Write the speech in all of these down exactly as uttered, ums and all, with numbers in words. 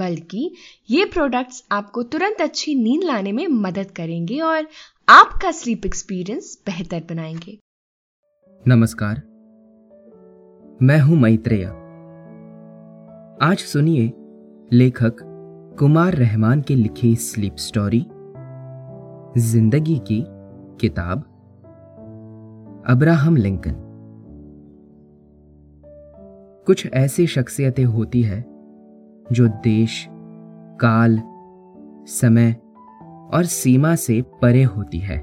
बल्कि ये प्रोडक्ट्स आपको तुरंत अच्छी नींद लाने में मदद करेंगे और आपका स्लीप एक्सपीरियंस बेहतर बनाएंगे। नमस्कार, मैं हूं मैत्रेया। आज सुनिए लेखक कुमार रहमान के लिखी स्लीप स्टोरी जिंदगी की किताब अब्राहम लिंकन। कुछ ऐसी शख्सियतें होती है जो देश, काल, समय और सीमा से परे होती है।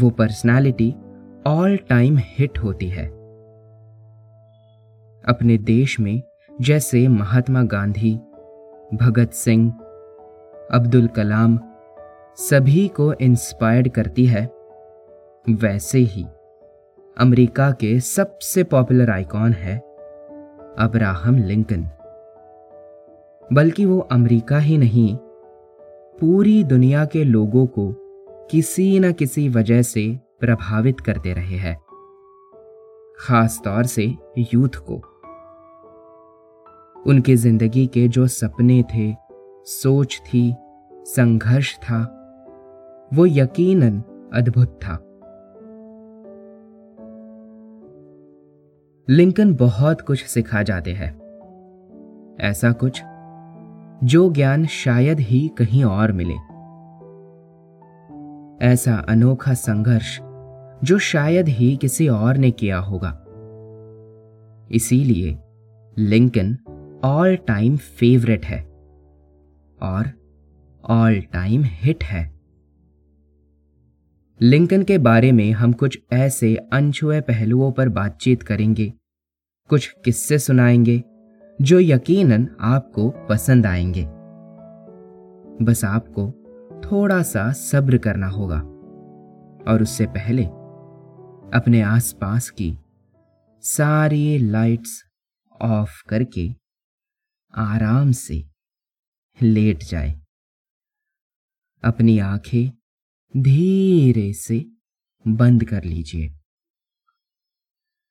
वो पर्सनालिटी ऑल टाइम हिट होती है। अपने देश में जैसे महात्मा गांधी, भगत सिंह, अब्दुल कलाम सभी को इंस्पायर्ड करती है, वैसे ही अमेरिका के सबसे पॉपुलर आइकॉन है अब्राहम लिंकन। बल्कि वो अमेरिका ही नहीं, पूरी दुनिया के लोगों को किसी न किसी वजह से प्रभावित करते रहे हैं, खास तौर से यूथ को। उनकी जिंदगी के जो सपने थे, सोच थी, संघर्ष था, वो यकीनन अद्भुत था। लिंकन बहुत कुछ सिखा जाते हैं, ऐसा कुछ जो ज्ञान शायद ही कहीं और मिले, ऐसा अनोखा संघर्ष जो शायद ही किसी और ने किया होगा। इसीलिए लिंकन ऑल टाइम फेवरेट है और ऑल टाइम हिट है। लिंकन के बारे में हम कुछ ऐसे अनछुए पहलुओं पर बातचीत करेंगे, कुछ किस्से सुनाएंगे जो यकीनन आपको पसंद आएंगे। बस आपको थोड़ा सा सब्र करना होगा और उससे पहले अपने आसपास की सारी लाइट्स ऑफ करके आराम से लेट जाए, अपनी आंखें धीरे से बंद कर लीजिए।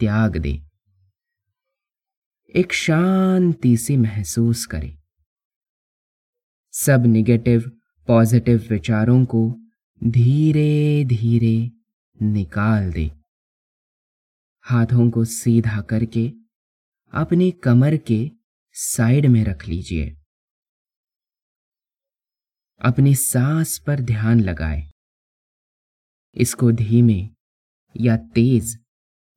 त्याग दे। एक शांति सी महसूस करें। सब नेगेटिव, पॉजिटिव विचारों को धीरे धीरे निकाल दे। हाथों को सीधा करके अपनी कमर के साइड में रख लीजिए। अपनी सांस पर ध्यान लगाएं। इसको धीमे या तेज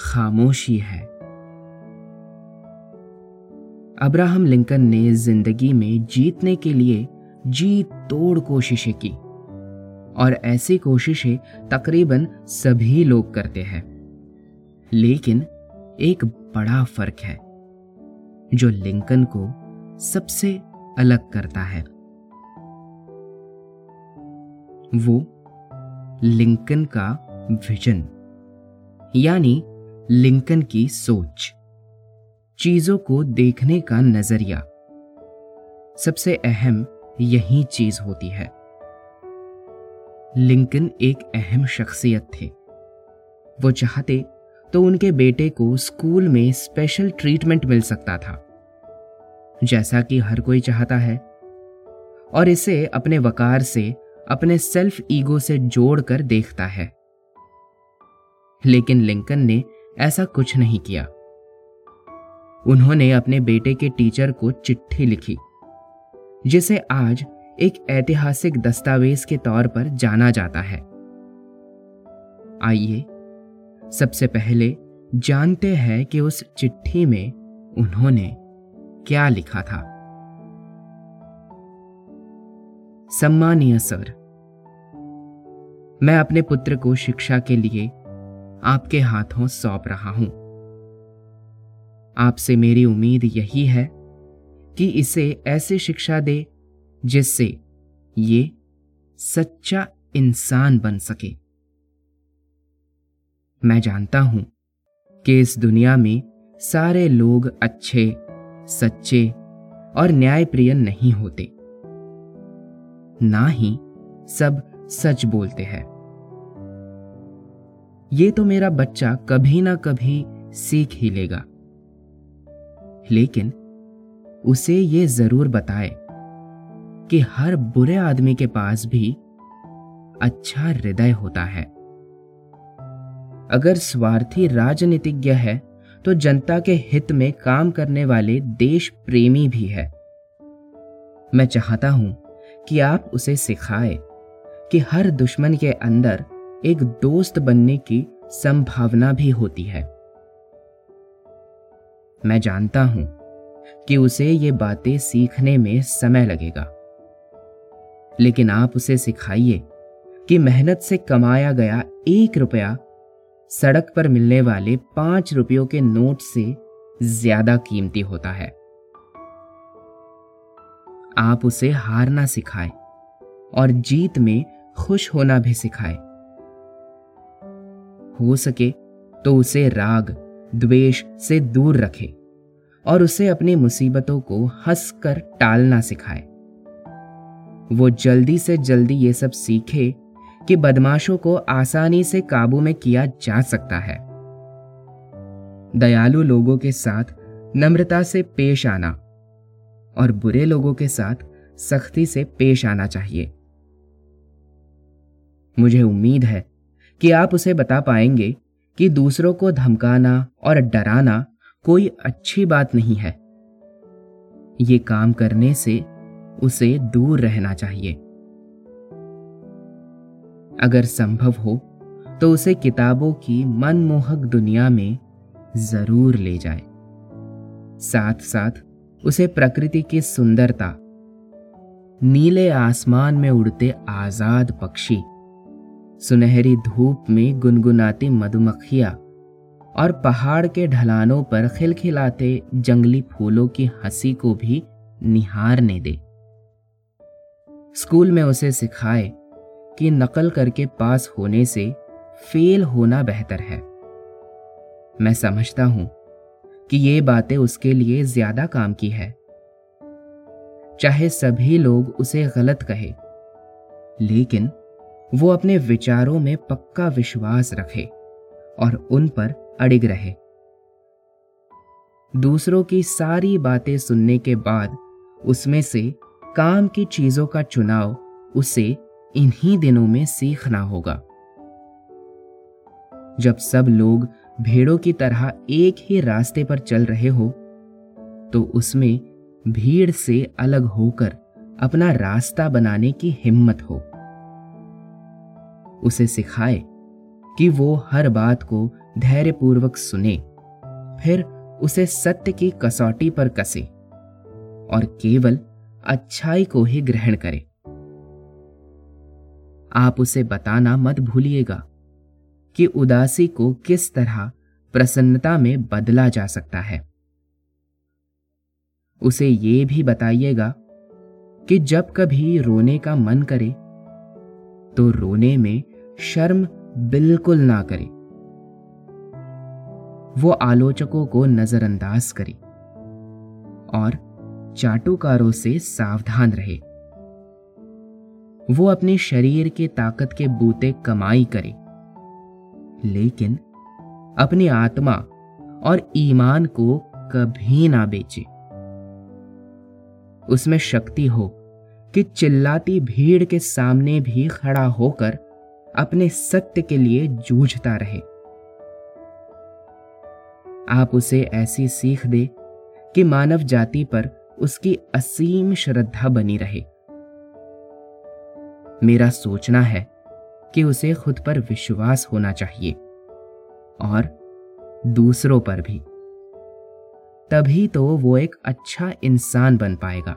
खामोशी है। अब्राहम लिंकन ने जिंदगी में जीतने के लिए जी तोड़ कोशिशें की, और ऐसी कोशिशें तकरीबन सभी लोग करते हैं। लेकिन एक बड़ा फर्क है जो लिंकन को सबसे अलग करता है। वो लिंकन का विजन, यानी लिंकन की सोच, चीजों को देखने का नजरिया। सबसे अहम यही चीज होती है। लिंकन एक अहम शख्सियत थे। वो चाहते तो उनके बेटे को स्कूल में स्पेशल ट्रीटमेंट मिल सकता था, जैसा कि हर कोई चाहता है, और इसे अपने वकार से, अपने सेल्फ ईगो से जोड़कर देखता है। लेकिन लिंकन ने ऐसा कुछ नहीं किया। उन्होंने अपने बेटे के टीचर को चिट्ठी लिखी, जिसे आज एक ऐतिहासिक दस्तावेज के तौर पर जाना जाता है। आइए सबसे पहले जानते हैं कि उस चिट्ठी में उन्होंने क्या लिखा था। सम्मानीय सर, मैं अपने पुत्र को शिक्षा के लिए आपके हाथों सौंप रहा हूं। आपसे मेरी उम्मीद यही है कि इसे ऐसी शिक्षा दे जिससे ये सच्चा इंसान बन सके। मैं जानता हूं कि इस दुनिया में सारे लोग अच्छे, सच्चे और न्यायप्रिय नहीं होते, ना ही सब सच बोलते हैं। ये तो मेरा बच्चा कभी ना कभी सीख ही लेगा, लेकिन उसे ये जरूर बताए कि हर बुरे आदमी के पास भी अच्छा हृदय होता है। अगर स्वार्थी राजनीतिज्ञ है तो जनता के हित में काम करने वाले देश प्रेमी भी है। मैं चाहता हूं कि आप उसे सिखाए कि हर दुश्मन के अंदर एक दोस्त बनने की संभावना भी होती है। मैं जानता हूं कि उसे ये बातें सीखने में समय लगेगा, लेकिन आप उसे सिखाइए कि मेहनत से कमाया गया एक रुपया सड़क पर मिलने वाले पांच रुपयों के नोट से ज्यादा कीमती होता है। आप उसे हारना सिखाएं और जीत में खुश होना भी सिखाएं। हो सके तो उसे राग, द्वेष से दूर रखें और उसे अपनी मुसीबतों को हंसकर टालना सिखाएं। वो जल्दी से जल्दी ये सब सीखे कि बदमाशों को आसानी से काबू में किया जा सकता है। दयालु लोगों के साथ नम्रता से पेश आना और बुरे लोगों के साथ सख्ती से पेश आना चाहिए। मुझे उम्मीद है कि आप उसे बता पाएंगे कि दूसरों को धमकाना और डराना कोई अच्छी बात नहीं है। ये काम करने से उसे दूर रहना चाहिए। अगर संभव हो तो उसे किताबों की मनमोहक दुनिया में जरूर ले जाए। साथ साथ उसे प्रकृति की सुंदरता, नीले आसमान में उड़ते आजाद पक्षी, सुनहरी धूप में गुनगुनाती मधुमक्खियां और पहाड़ के ढलानों पर खिलखिलाते जंगली फूलों की हंसी को भी निहारने दे। स्कूल में उसे सिखाए कि नकल करके पास होने से फेल होना बेहतर है। मैं समझता हूं कि ये बातें उसके लिए ज्यादा काम की है। चाहे सभी लोग उसे गलत कहे, लेकिन वो अपने विचारों में पक्का विश्वास रखे और उन पर अड़िग रहे। दूसरों की सारी बातें सुनने के बाद उसमें से काम की चीजों का चुनाव उसे इन्हीं दिनों में सीखना होगा। जब सब लोग भेड़ों की तरह एक ही रास्ते पर चल रहे हो, तो उसमें भीड़ से अलग होकर अपना रास्ता बनाने की हिम्मत हो। उसे सिखाए कि वो हर बात को धैर्यपूर्वक सुने, फिर उसे सत्य की कसौटी पर कसे और केवल अच्छाई को ही ग्रहण करे। आप उसे बताना मत भूलिएगा कि उदासी को किस तरह प्रसन्नता में बदला जा सकता है। उसे ये भी बताइएगा कि जब कभी रोने का मन करे तो रोने में शर्म बिल्कुल ना करे। वो आलोचकों को नजरअंदाज करे और चाटुकारों से सावधान रहे। वो अपने शरीर के ताकत के बूते कमाई करे, लेकिन अपनी आत्मा और ईमान को कभी ना बेचे। उसमें शक्ति हो कि चिल्लाती भीड़ के सामने भी खड़ा होकर अपने सत्य के लिए जूझता रहे। आप उसे ऐसी सीख दे कि मानव जाति पर उसकी असीम श्रद्धा बनी रहे। मेरा सोचना है कि उसे खुद पर विश्वास होना चाहिए और दूसरों पर भी, तभी तो वो एक अच्छा इंसान बन पाएगा।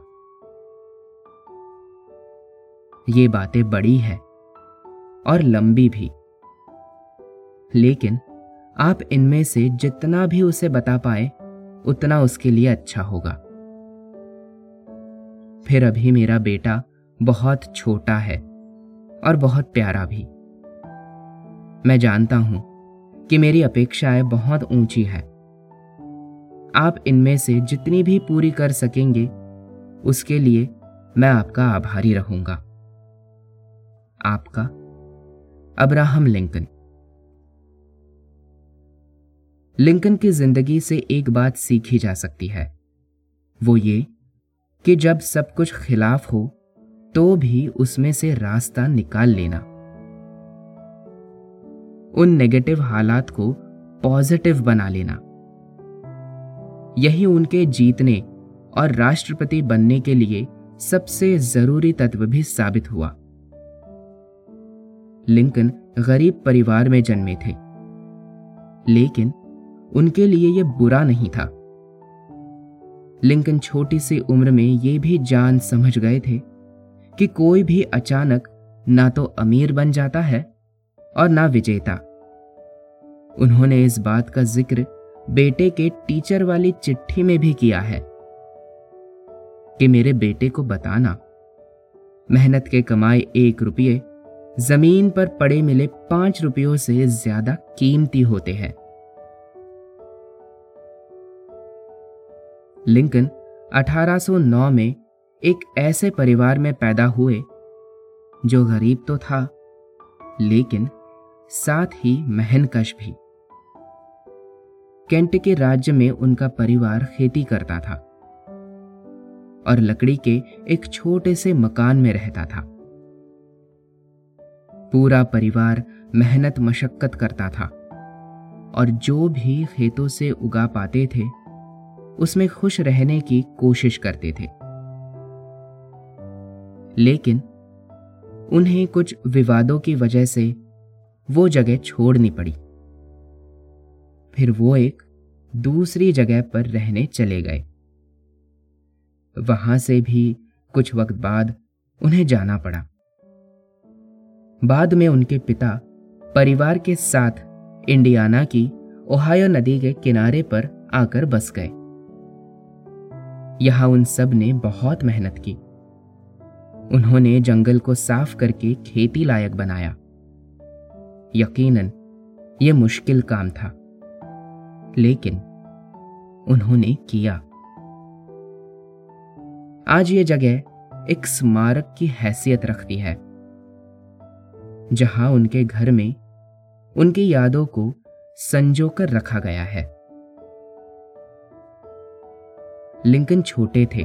ये बातें बड़ी है और लंबी भी, लेकिन आप इनमें से जितना भी उसे बता पाए उतना उसके लिए अच्छा होगा। फिर अभी मेरा बेटा बहुत छोटा है और बहुत प्यारा भी। मैं जानता हूं कि मेरी अपेक्षाएं बहुत ऊंची है। आप इनमें से जितनी भी पूरी कर सकेंगे उसके लिए मैं आपका आभारी रहूंगा। आपका अब्राहम लिंकन। लिंकन की जिंदगी से एक बात सीखी जा सकती है, वो ये कि जब सब कुछ खिलाफ हो तो भी उसमें से रास्ता निकाल लेना। उन नेगेटिव हालात को पॉजिटिव बना लेना, यही उनके जीतने और राष्ट्रपति बनने के लिए सबसे जरूरी तत्व भी साबित हुआ। लिंकन गरीब परिवार में जन्मे थे, लेकिन उनके लिए यह बुरा नहीं था। लिंकन छोटी सी उम्र में यह भी जान समझ गए थे कि कोई भी अचानक ना तो अमीर बन जाता है और ना विजेता। उन्होंने इस बात का जिक्र बेटे के टीचर वाली चिट्ठी में भी किया है कि मेरे बेटे को बताना, मेहनत के कमाए एक रुपये जमीन पर पड़े मिले पांच रुपयों से ज्यादा कीमती होते हैं। लिंकन अठारह सौ नौ में एक ऐसे परिवार में पैदा हुए जो गरीब तो था लेकिन साथ ही मेहनतकश भी। केंट के राज्य में उनका परिवार खेती करता था और लकड़ी के एक छोटे से मकान में रहता था। पूरा परिवार मेहनत मशक्कत करता था और जो भी खेतों से उगा पाते थे उसमें खुश रहने की कोशिश करते थे, लेकिन उन्हें कुछ विवादों की वजह से वो जगह छोड़नी पड़ी। फिर वो एक दूसरी जगह पर रहने चले गए। वहां से भी कुछ वक्त बाद उन्हें जाना पड़ा। बाद में उनके पिता परिवार के साथ इंडियाना की ओहायो नदी के किनारे पर आकर बस गए। यहां उन सब ने बहुत मेहनत की। उन्होंने जंगल को साफ करके खेती लायक बनाया। यकीनन यह मुश्किल काम था, लेकिन उन्होंने किया। आज ये जगह एक स्मारक की हैसियत रखती है, जहां उनके घर में उनकी यादों को संजोकर रखा गया है। लिंकन छोटे थे,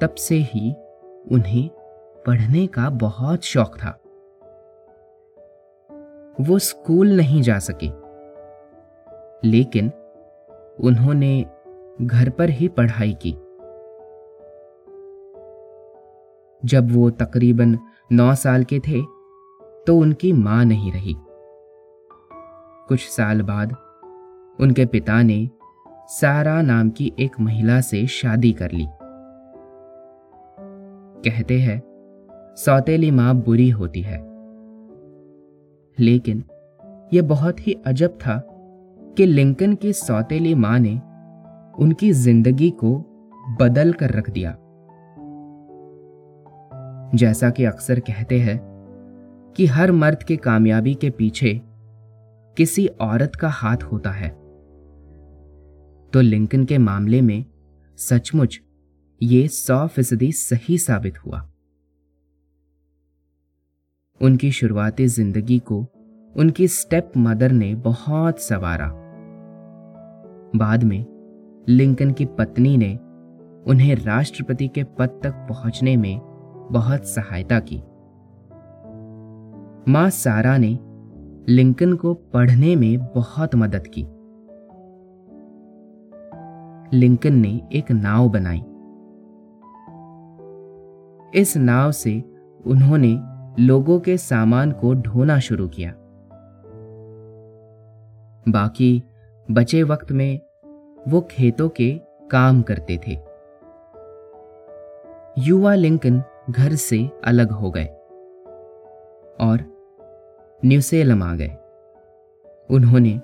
तब से ही उन्हें पढ़ने का बहुत शौक था। वो स्कूल नहीं जा सके, लेकिन उन्होंने घर पर ही पढ़ाई की। जब वो तकरीबन नौ साल के थे तो उनकी मां नहीं रही। कुछ साल बाद उनके पिता ने सारा नाम की एक महिला से शादी कर ली। कहते हैं सौतेली माँ बुरी होती है। लेकिन यह बहुत ही अजब था कि लिंकन की सौतेली माँ ने उनकी जिंदगी को बदल कर रख दिया। जैसा कि अक्सर कहते हैं कि हर मर्द के कामयाबी के पीछे किसी औरत का हाथ होता है, तो लिंकन के मामले में सचमुच ये सौ फीसदी सही साबित हुआ। उनकी शुरुआती जिंदगी को उनकी स्टेप मदर ने बहुत संवारा। बाद में लिंकन की पत्नी ने उन्हें राष्ट्रपति के पद तक पहुंचने में बहुत सहायता की। मां सारा ने लिंकन को पढ़ने में बहुत मदद की। लिंकन ने एक नाव बनाई। इस नाव से उन्होंने लोगों के सामान को ढोना शुरू किया। बाकी बचे वक्त में वो खेतों के काम करते थे। युवा लिंकन घर से अलग हो गए और न्यूसेलम आ गए। उन्होंने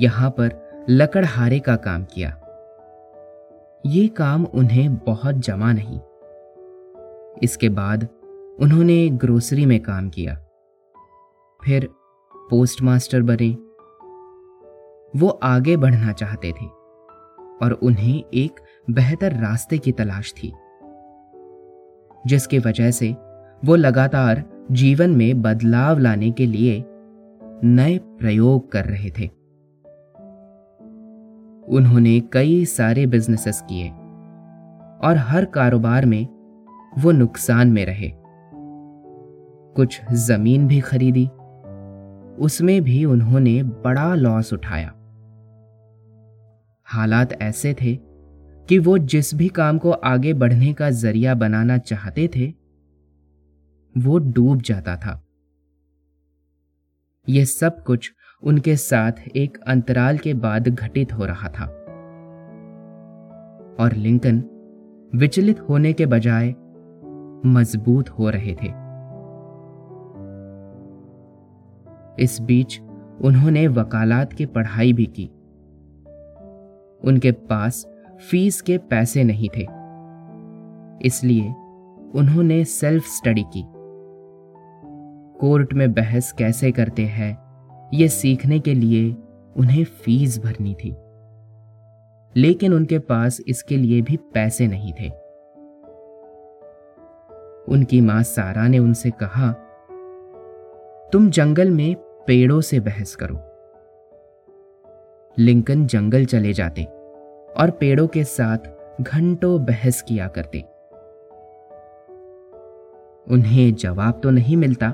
यहाँ पर लकड़हारे का काम किया। ये काम उन्हें बहुत जमा नहीं। इसके बाद उन्होंने ग्रोसरी में काम किया, फिर पोस्टमास्टर बने। वो आगे बढ़ना चाहते थे और उन्हें एक बेहतर रास्ते की तलाश थी, जिसकी वजह से वो लगातार जीवन में बदलाव लाने के लिए नए प्रयोग कर रहे थे। उन्होंने कई सारे बिजनेसेस किए और हर कारोबार में वो नुकसान में रहे। कुछ जमीन भी खरीदी, उसमें भी उन्होंने बड़ा लॉस उठाया। हालात ऐसे थे कि वो जिस भी काम को आगे बढ़ने का जरिया बनाना चाहते थे, वो डूब जाता था। यह सब कुछ उनके साथ एक अंतराल के बाद घटित हो रहा था और लिंकन विचलित होने के बजाय मजबूत हो रहे थे। इस बीच उन्होंने वकालत की पढ़ाई भी की। उनके पास फीस के पैसे नहीं थे, इसलिए उन्होंने सेल्फ स्टडी की। कोर्ट में बहस कैसे करते हैं ये सीखने के लिए उन्हें फीस भरनी थी, लेकिन उनके पास इसके लिए भी पैसे नहीं थे। उनकी मां सारा ने उनसे कहा, तुम जंगल में पेड़ों से बहस करो। लिंकन जंगल चले जाते और पेड़ों के साथ घंटों बहस किया करते। उन्हें जवाब तो नहीं मिलता,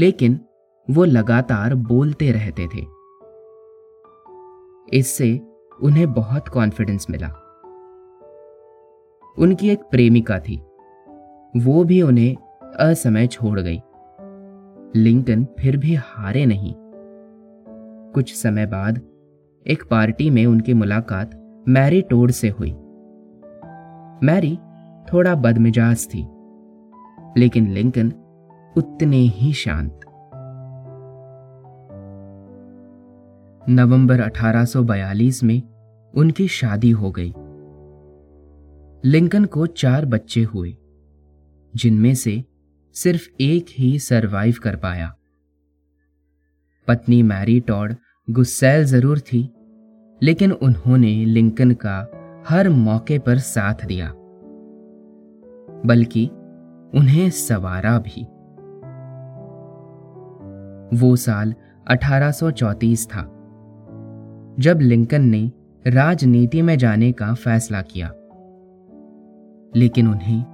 लेकिन वो लगातार बोलते रहते थे। इससे उन्हें बहुत कॉन्फिडेंस मिला। उनकी एक प्रेमिका थी, वो भी उन्हें असमय छोड़ गई। लिंकन फिर भी हारे नहीं। कुछ समय बाद एक पार्टी में उनकी मुलाकात मैरी टोड से हुई। मैरी थोड़ा बदमिजाज थी, लेकिन लिंकन उतने ही शांत। नवंबर अठारह सौ बयालीस में उनकी शादी हो गई। लिंकन को चार बच्चे हुए, जिनमें से सिर्फ एक ही सरवाइव कर पाया। पत्नी मैरी टॉड गुस्सैल जरूर थी, लेकिन उन्होंने लिंकन का हर मौके पर साथ दिया, बल्कि उन्हें सवारा भी। वो साल अठारह सौ चौंतीस था जब लिंकन ने राजनीति में जाने का फैसला किया, लेकिन उन्हें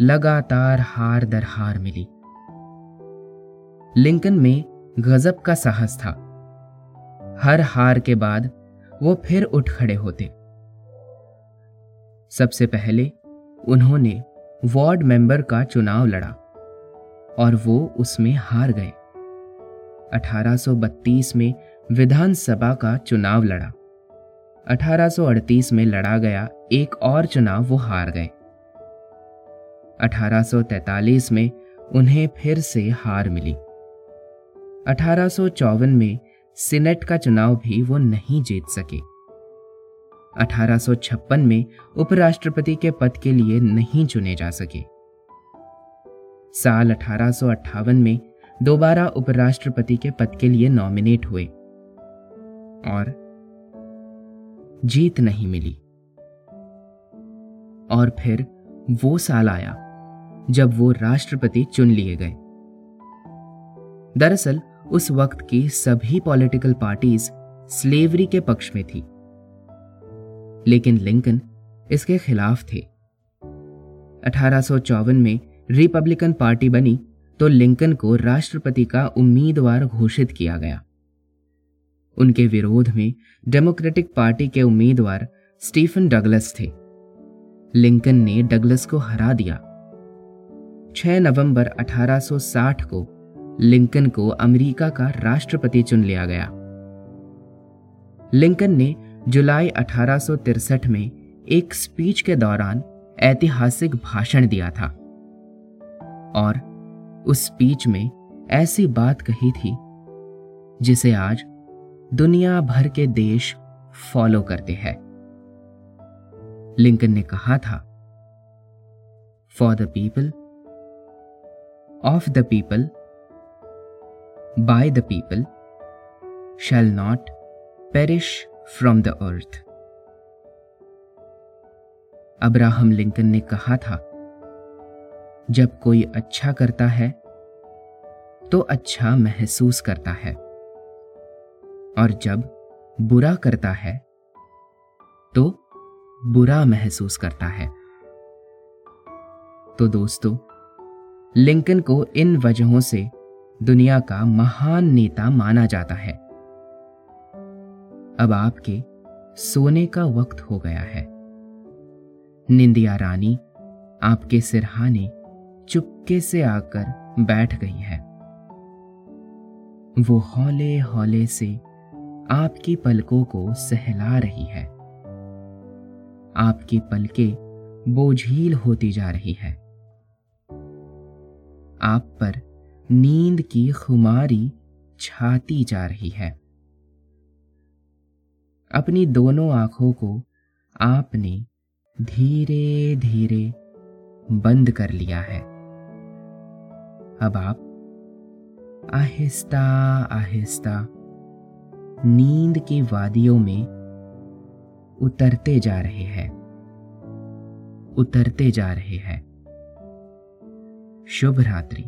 लगातार हार दर हार मिली। लिंकन में गजब का साहस था। हर हार के बाद वो फिर उठ खड़े होते। सबसे पहले उन्होंने वार्ड मेंबर का चुनाव लड़ा और वो उसमें हार गए। अठारह सौ बत्तीस में विधानसभा का चुनाव लड़ा। अठारह सौ अड़तीस में लड़ा गया एक और चुनाव वो हार गए। अठारह सौ तैंतालीस में उन्हें फिर से हार मिली। अठारह सौ चौवन में सीनेट का चुनाव भी वो नहीं जीत सके। अठारह सौ छप्पन में उपराष्ट्रपति के पद के लिए नहीं चुने जा सके। साल अठारह सौ अट्ठावन में दोबारा उपराष्ट्रपति के पद के लिए नॉमिनेट हुए और जीत नहीं मिली। और फिर वो साल आया जब वो राष्ट्रपति चुन लिए गए। दरअसल उस वक्त की सभी पॉलिटिकल पार्टीज स्लेवरी के पक्ष में थी, लेकिन लिंकन इसके खिलाफ थे। अठारह सौ चौवन में रिपब्लिकन पार्टी बनी तो लिंकन को राष्ट्रपति का उम्मीदवार घोषित किया गया। उनके विरोध में डेमोक्रेटिक पार्टी के उम्मीदवार स्टीफन डगलस थे। लिंकन ने डगलस को हरा दिया। छह नवंबर अठारह सौ साठ को लिंकन को अमेरिका का राष्ट्रपति चुन लिया गया। लिंकन ने जुलाई अठारह सौ तिरसठ में एक स्पीच के दौरान ऐतिहासिक भाषण दिया था और उस स्पीच में ऐसी बात कही थी जिसे आज दुनिया भर के देश फॉलो करते हैं। लिंकन ने कहा था, for the people, of the people, by the people, shall not perish from the earth. Abraham Lincoln ने कहा था, जब कोई अच्छा करता है तो अच्छा महसूस करता है और जब बुरा करता है तो बुरा महसूस करता है। तो दोस्तों, लिंकन को इन वजहों से दुनिया का महान नेता माना जाता है। अब आपके सोने का वक्त हो गया है। निंदिया रानी आपके सिरहाने चुपके से आकर बैठ गई है। वो हौले हौले से आपकी पलकों को सहला रही है। आपकी पलकें बोझिल होती जा रही है। आप पर नींद की खुमारी छाती जा रही है। अपनी दोनों आंखों को आपने धीरे धीरे बंद कर लिया है। अब आप आहिस्ता आहिस्ता नींद की वादियों में उतरते जा रहे हैं, उतरते जा रहे हैं। शुभ रात्रि।